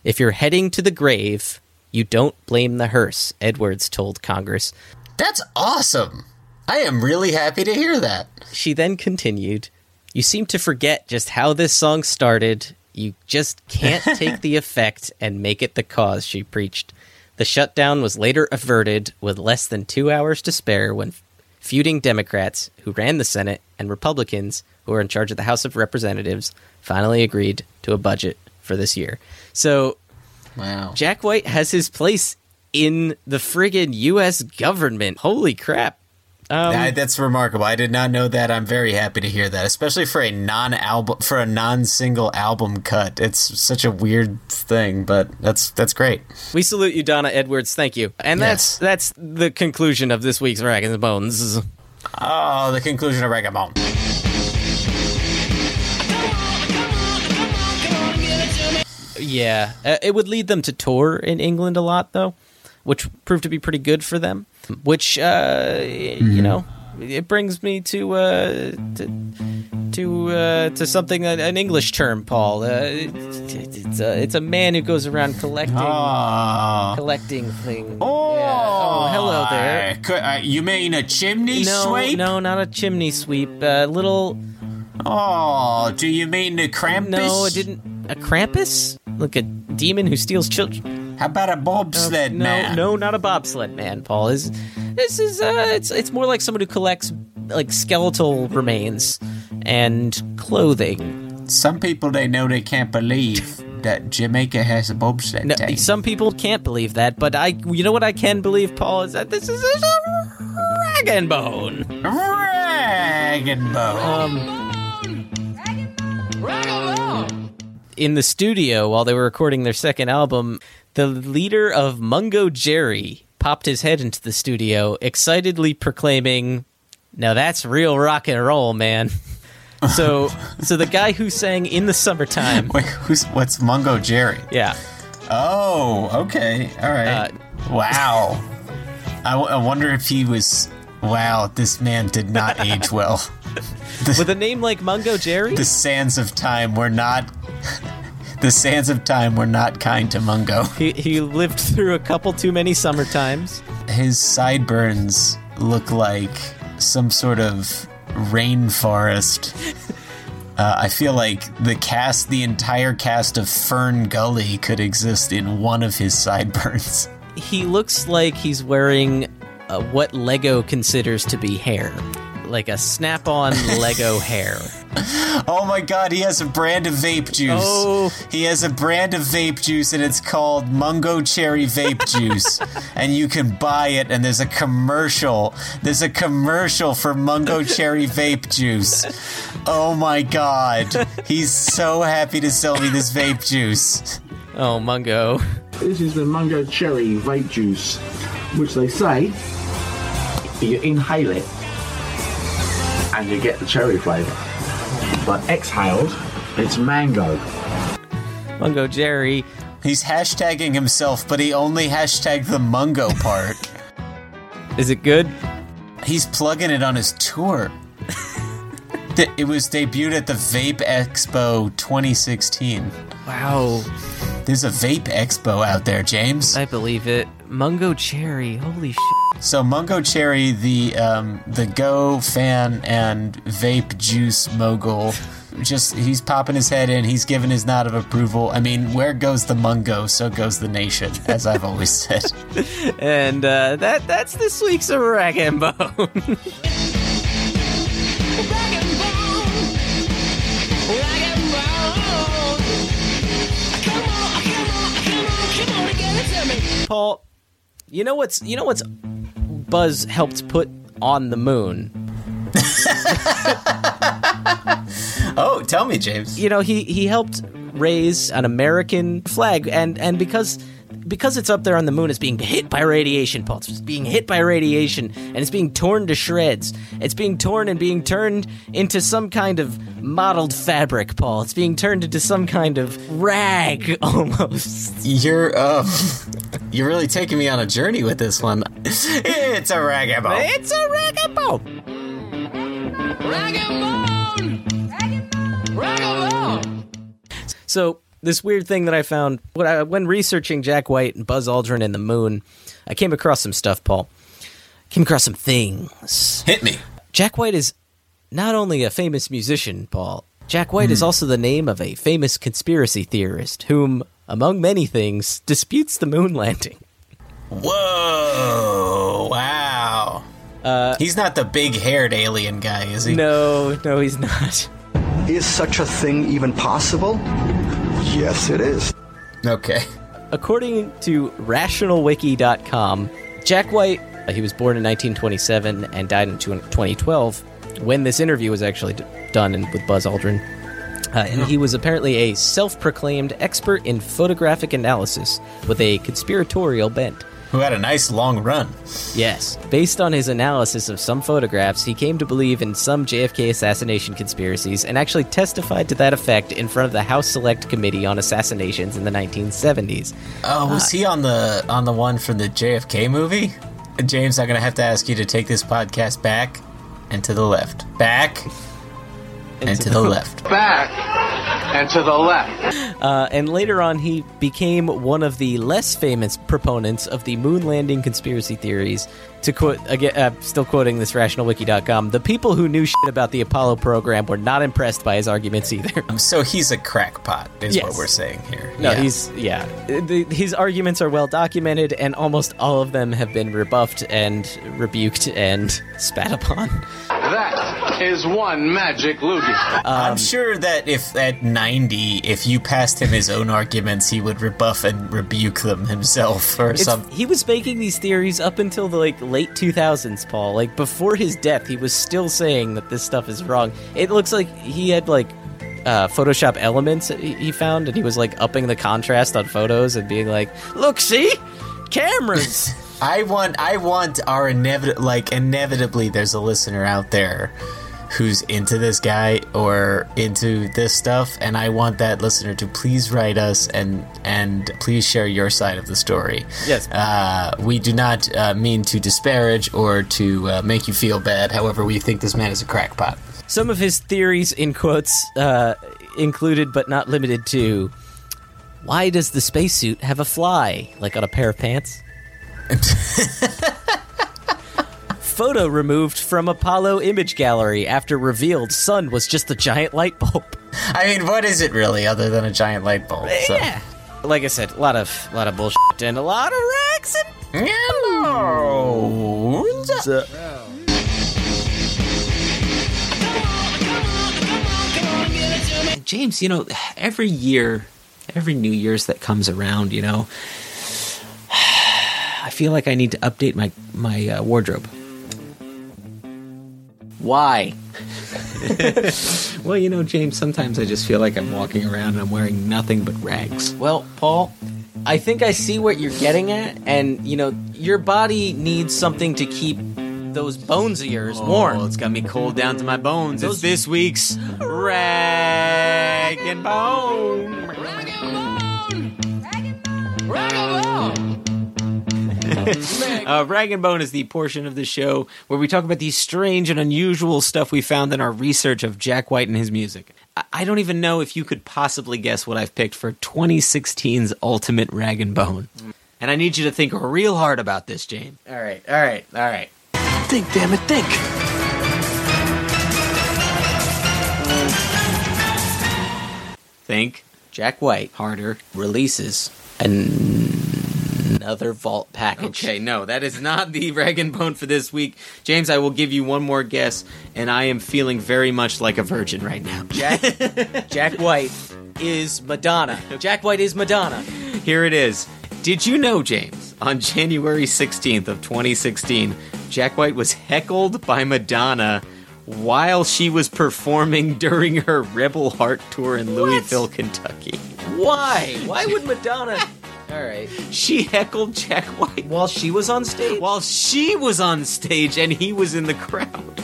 If you're heading to the grave, you don't blame the hearse, Edwards told Congress. That's awesome. I am really happy to hear that. She then continued, "You seem to forget just how this song started. You just can't take the effect and make it the cause," she preached. The shutdown was later averted with less than 2 hours to spare when feuding Democrats, who ran the Senate, and Republicans, who were in charge of the House of Representatives, finally agreed to a budget for this year. So, wow. Jack White has his place in the friggin' U.S. government. Holy crap. That's remarkable. I did not know that. I'm very happy to hear that, especially for a non-single album cut. It's such a weird thing, but that's great. We salute you, Donna Edwards. Thank you. And that's the conclusion of this week's Rag and Bones. Oh, the conclusion of Rag and Bones. Yeah. It would lead them to tour in England a lot, though, which proved to be pretty good for them, which, you know, it brings me to something, an English term, Paul. It's a man who goes around collecting things. Oh, yeah. Oh, hello there. You mean a chimney sweep? No, not a chimney sweep. Little. Oh, do you mean a Krampus? No, I didn't. A Krampus? Like a demon who steals children? How about a bobsled man? No, not a bobsled man, Paul. It's more like someone who collects like skeletal remains and clothing. Some people they can't believe that Jamaica has a bobsled team. Some people can't believe that, but you know what I can believe, Paul, is that this is a Ragged Bone. Ragged Bone. In the studio while they were recording their second album, the leader of Mungo Jerry popped his head into the studio, excitedly proclaiming, "Now that's real rock and roll, man." So the guy who sang In the Summertime... Wait, what's Mungo Jerry? Yeah. Oh, okay. All right. Wow. I wonder if he was... Wow, this man did not age well. With a name like Mungo Jerry? The sands of time were not kind to Mungo. He lived through a couple too many summertimes. His sideburns look like some sort of rainforest. I feel like the entire cast of Fern Gully could exist in one of his sideburns. He looks like he's wearing what Lego considers to be hair. Like a snap-on Lego hair. Oh my god, he has a brand of vape juice. Oh. He has a brand of vape juice, and it's called Mungo Cherry Vape Juice. And you can buy it, and there's a commercial. There's a commercial for Mungo Cherry Vape Juice. Oh my god. He's so happy to sell me this vape juice. Oh, Mungo. This is the Mungo Cherry Vape Juice, which they say, you inhale it, and you get the cherry flavor. But exhaled, it's mango. Mungo Jerry. He's hashtagging himself, but he only hashtagged the Mungo part. Is it good? He's plugging it on his tour. It was debuted at the Vape Expo 2016. Wow. There's a Vape Expo out there, James. I believe it. Mungo Jerry, holy shit. So Mungo Cherry, the Go fan and vape juice mogul, he's popping his head in, he's giving his nod of approval. I mean, where goes the Mungo, so goes the nation, as I've always said. And that's this week's Ragged Bone. Paul, you know what's Buzz helped put on the moon? Oh, tell me, James. You know, he helped raise an American flag, and because it's up there on the moon, it's being hit by radiation, Paul. It's being hit by radiation, and it's being torn to shreds. It's being torn and being turned into some kind of mottled fabric, Paul. It's being turned into some kind of rag, almost. You're really taking me on a journey with this one. It's a Ragged Bone. It's a Ragged Bone. Ragged Bone. Ragged Bone. Ragged Bone. So... this weird thing that I found when researching Jack White and Buzz Aldrin and the moon, I came across some stuff, Paul. Came across some things. Hit me. Jack White is not only a famous musician, Paul. Jack White is also the name of a famous conspiracy theorist whom, among many things, disputes the moon landing. Whoa. Wow. He's not the big-haired alien guy, is he? No, he's not. Is such a thing even possible? Yes, it is. Okay. According to RationalWiki.com, Jack White, he was born in 1927 and died in 2012, when this interview was actually done with Buzz Aldrin. And he was apparently a self-proclaimed expert in photographic analysis with a conspiratorial bent. who had a nice long run. Yes. Based on his analysis of some photographs, he came to believe in some JFK assassination conspiracies and actually testified to that effect in front of the House Select Committee on Assassinations in the 1970s. Oh, was he on the one from the JFK movie? James, I'm going to have to ask you to take this podcast back and to the left. Back and to the left. Back and to the left. And later on, he became one of the less famous proponents of the moon landing conspiracy theories. To quote, again, still quoting this RationalWiki.com, the people who knew shit about the Apollo program were not impressed by his arguments either. So he's a crackpot, is yes. what we're saying here. No, yeah. he's, yeah. His arguments are well documented, and almost all of them have been rebuffed and rebuked and spat upon. That is one magic loogie. I'm sure that if at 90, if you passed him his own arguments, he would rebuff and rebuke them himself or something. He was making these theories up until the, like, late 2000s, Paul. Like, before his death, he was still saying that this stuff is wrong. It looks like he had, like, Photoshop elements he found, and he was, like, upping the contrast on photos and being like, look, see? Cameras! I want our inevitably there's a listener out there who's into this guy or into this stuff, and I want that listener to please write us and please share your side of the story. Yes. We do not mean to disparage or to make you feel bad. However, we think this man is a crackpot. Some of his theories, in quotes, included but not limited to, why does the spacesuit have a fly, like on a pair of pants? Photo removed from Apollo image gallery after revealed sun was just a giant light bulb. I mean, what is it really other than a giant light bulb? Yeah. So. Like I said, a lot of bullshit and a lot of racks and... James, you know, every New Year's that comes around, you know, I feel like I need to update my wardrobe. Why? Well, you know, James, sometimes I just feel like I'm walking around and I'm wearing nothing but rags. Well, Paul, I think I see what you're getting at, and, you know, your body needs something to keep those bones of yours warm. Oh, it's got me cold down to my bones. It's this week's Rag and Bone. Rag and Bone! Rag and Bone! Rag and Bone! Rag and Bone is the portion of the show where we talk about the strange and unusual stuff we found in our research of Jack White and his music. I don't even know if you could possibly guess what I've picked for 2016's Ultimate Rag and Bone. And I need you to think real hard about this, James. All right. Think, damn it, think. Think. Jack White, harder, releases another vault package. Okay, no, that is not the Rag and Bone for this week. James, I will give you one more guess, and I am feeling very much like a virgin right now. Jack White is Madonna. Jack White is Madonna. Here it is. Did you know, James, on January 16th of 2016, Jack White was heckled by Madonna while she was performing during her Rebel Heart tour in Louisville, Kentucky. Why? Why would Madonna... All right. She heckled Jack White. While she was on stage and he was in the crowd.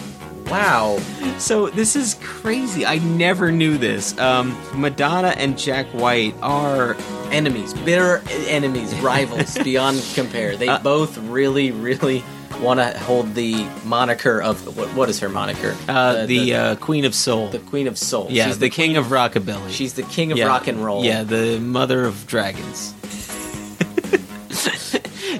Wow. So this is crazy. I never knew this. Madonna and Jack White are enemies. Bitter enemies. Rivals beyond compare. They both really, really want to hold the moniker of... What is her moniker? The Queen of Soul. The Queen of Soul. Yeah, she's the king of rockabilly. She's the king of rock and roll. Yeah, the mother of dragons.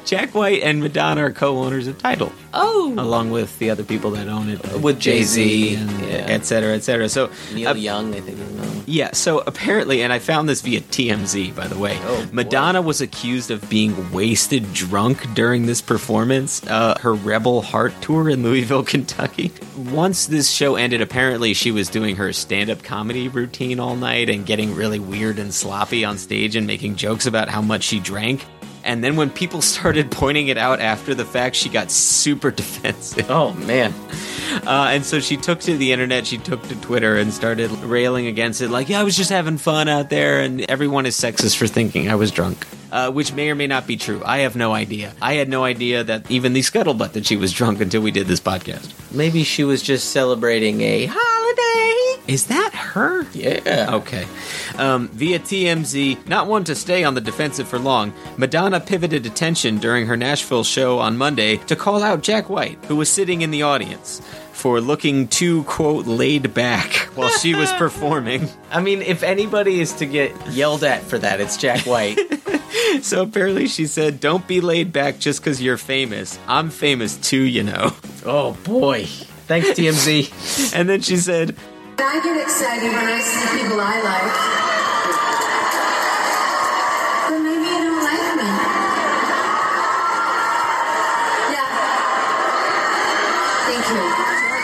Jack White and Madonna are co-owners of Tidal. Oh! Along with the other people that own it. With Jay-Z, et cetera, et cetera. So, Neil Young, I think. Yeah, so apparently, and I found this via TMZ, by the way, Madonna was accused of being wasted drunk during this performance, her Rebel Heart tour in Louisville, Kentucky. Once this show ended, apparently she was doing her stand-up comedy routine all night and getting really weird and sloppy on stage and making jokes about how much she drank. And then when people started pointing it out after the fact, she got super defensive. Oh, man. And so she took to the internet, she took to Twitter and started railing against it, like, yeah, I was just having fun out there and everyone is sexist for thinking I was drunk. Which may or may not be true. I have no idea. I had no idea that even the scuttlebutt that she was drunk until we did this podcast. Maybe she was just celebrating a holiday. Is that her? Yeah. Okay. Via TMZ, not one to stay on the defensive for long, Madonna pivoted attention during her Nashville show on Monday to call out Jack White, who was sitting in the audience, for looking too, quote, laid back while she was performing. I mean, if anybody is to get yelled at for that, it's Jack White. So apparently she said, don't be laid back just because you're famous. I'm famous too, you know. Oh, boy. Thanks, TMZ. And then she said, I get excited when I see people I like. But maybe you don't like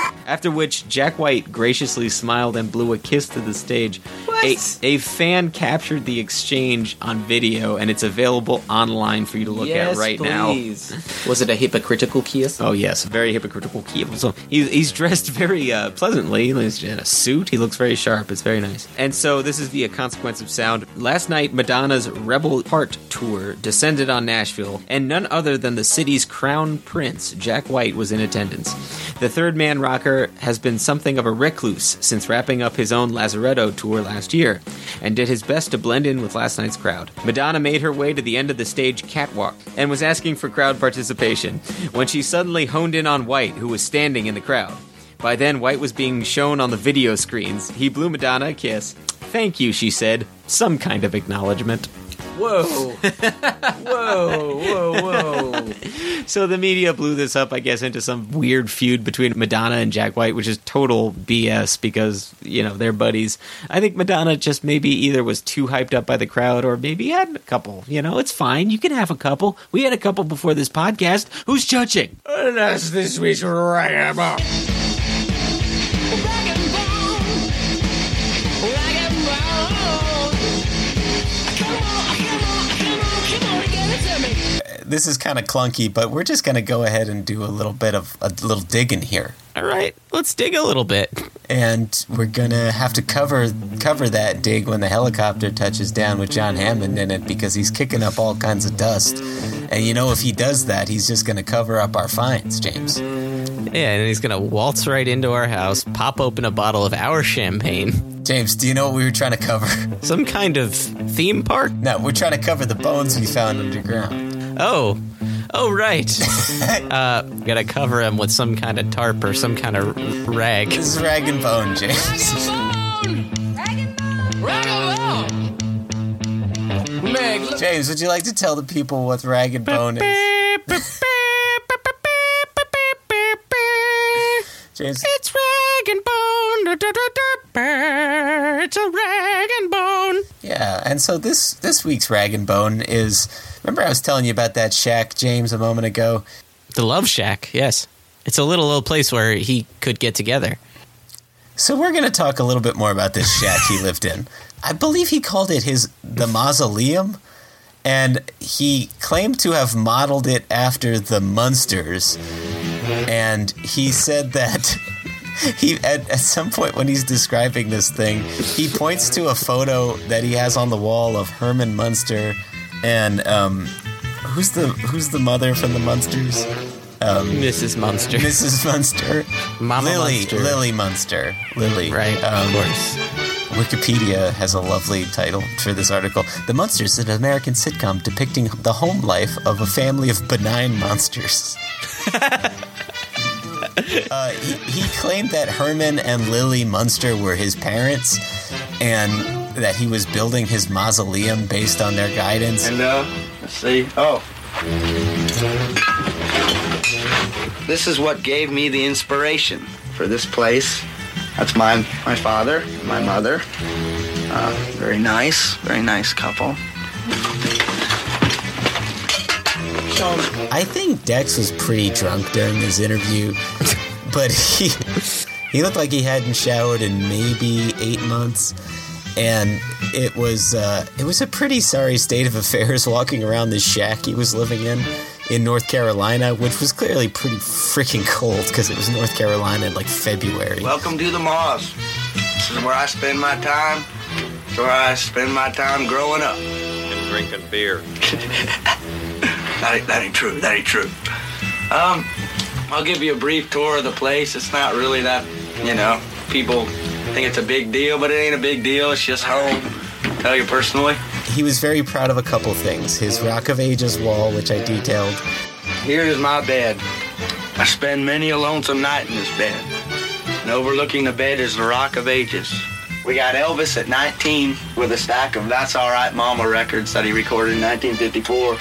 me. Yeah. Thank you. After which, Jack White graciously smiled and blew a kiss to the stage. A fan captured the exchange on video, and it's available online for you to look at right now. Was it a hypocritical kiss? Oh, yes, very hypocritical kiss. So he's dressed very pleasantly. He's in a suit. He looks very sharp. It's very nice. And so this is via Consequence of Sound. Last night, Madonna's Rebel Heart Tour descended on Nashville, and none other than the city's crown prince, Jack White, was in attendance. The Third Man rocker has been something of a recluse since wrapping up his own Lazaretto tour last year, and did his best to blend in with last night's crowd. Madonna made her way to the end of the stage catwalk and was asking for crowd participation when she suddenly honed in on White, who was standing in the crowd. By then, White was being shown on the video screens. He blew Madonna a kiss. Thank you, she said. Some kind of acknowledgement. Whoa. Whoa. So the media blew this up, I guess, into some weird feud between Madonna and Jack White, which is total BS because, you know, they're buddies. I think Madonna just maybe either was too hyped up by the crowd or maybe had a couple. You know, it's fine. You can have a couple. We had a couple before this podcast. Who's judging? And that's this week's Ragged Bone. This is kind of clunky, but we're just going to go ahead and do a little digging here. All right, let's dig a little bit. And we're going to have to cover that dig when the helicopter touches down with John Hammond in it because he's kicking up all kinds of dust. And, you know, if he does that, he's just going to cover up our finds, James. Yeah, and he's going to waltz right into our house, pop open a bottle of our champagne. James, do you know what we were trying to cover? Some kind of theme park? No, we're trying to cover the bones we found underground. Oh, right. Gotta cover him with some kind of tarp or some kind of rag. This is Rag and Bone, James. Rag and Bone! Rag and Bone! Rag and Bone! Meg, James, would you like to tell the people what Rag and Bone is? James. It's Rag and Bone! It's a Rag and Bone! Yeah, and so this week's Rag and Bone is... Remember I was telling you about that shack, James, a moment ago? The Love Shack, yes. It's a little old place where he could get together. So we're going to talk a little bit more about this shack he lived in. I believe he called it the mausoleum, and he claimed to have modeled it after the Munsters. And he said that... He at some point when he's describing this thing, he points to a photo that he has on the wall of Herman Munster and who's the mother from the Munsters? Mrs. Munster. Mrs. Munster. Mama Lily, Munster. Lily Munster. Lily. Right, of course. Wikipedia has a lovely title for this article. The Munsters is an American sitcom depicting the home life of a family of benign monsters. He claimed that Herman and Lily Munster were his parents and that he was building his mausoleum based on their guidance. And, let's see. Oh. This is what gave me the inspiration for this place. That's my father and my mother. Very nice couple. I think Dex was pretty drunk during this interview, but he looked like he hadn't showered in maybe 8 months, and it was a pretty sorry state of affairs walking around this shack he was living in. in North Carolina, which was clearly pretty freaking cold because it was North Carolina in like February. Welcome to the Moss. This is where I spend my time. It's where I spend my time growing up. And drinking beer. That ain't true. That ain't true. I'll give you a brief tour of the place. It's not really that, you know, people think it's a big deal, but it ain't a big deal. It's just home. I'll tell you personally. He was very proud of a couple things. His Rock of Ages wall, which I detailed. Here is my bed. I spend many a lonesome night in this bed. And overlooking the bed is the Rock of Ages. We got Elvis at 19 with a stack of That's All Right Mama records that he recorded in 1954.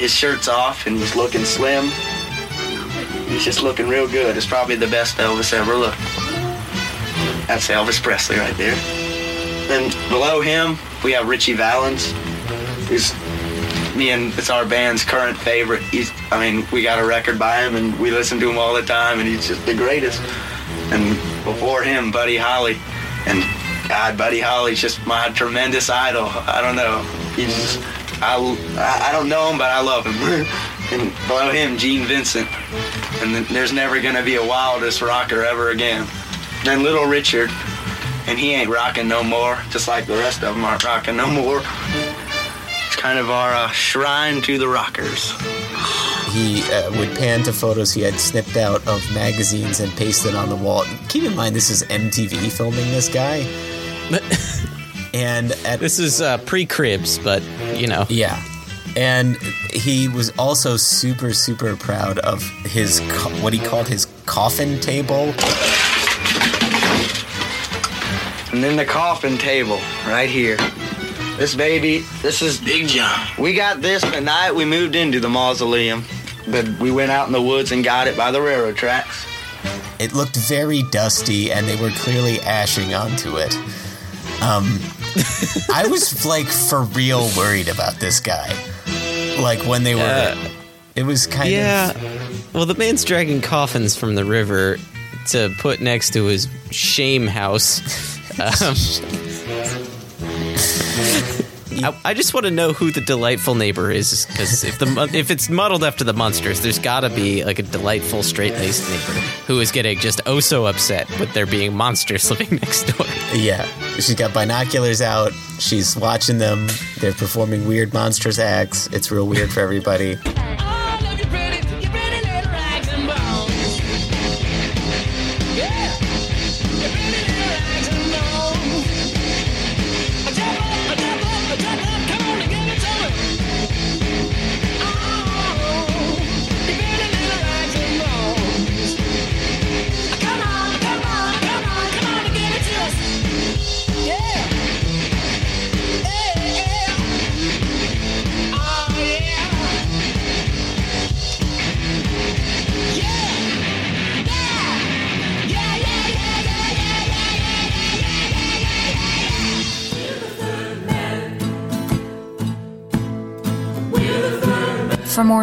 His shirt's off and he's looking slim. He's just looking real good. It's probably the best Elvis ever looked. That's Elvis Presley right there. Then below him, we have Richie Valens, who's it's our band's current favorite. We got a record by him, and we listen to him all the time, and he's just the greatest. And before him, Buddy Holly. And God, Buddy Holly's just my tremendous idol. I don't know. He's just, I don't know him, but I love him. And below him, Gene Vincent. And there's never going to be a wildest rocker ever again. Then Little Richard, and he ain't rocking no more, just like the rest of them aren't rocking no more. It's kind of our shrine to the rockers. He would pan to photos he had snipped out of magazines and pasted on the wall. Keep in mind, this is MTV filming this guy. This is pre-Cribs, but, you know. Yeah. And he was also super, super proud of his what he called his coffin table. And then the coffin table right here. This baby, this is Big John. We got this the night we moved into the mausoleum, but we went out in the woods and got it by the railroad tracks. It looked very dusty, and they were clearly ashing onto it. I was, for real worried about this guy. When they were... it was kind of... Yeah. Well, the man's dragging coffins from the river to put next to his shame house... I just want to know who the delightful neighbor is, because if it's modeled after the Munsters, there's got to be a delightful straight-laced neighbor who is getting just oh so upset with there being monsters living next door. Yeah, she's got binoculars out. She's watching them. They're performing weird monstrous acts. It's real weird for everybody. For more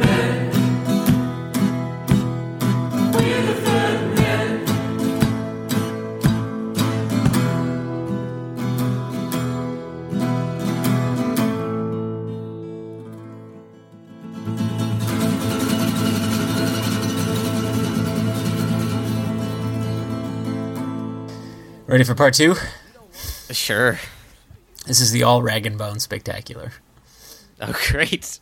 Men. We're the Third Ready for part two? Sure. This is the all Rag and Bone spectacular. Oh, great.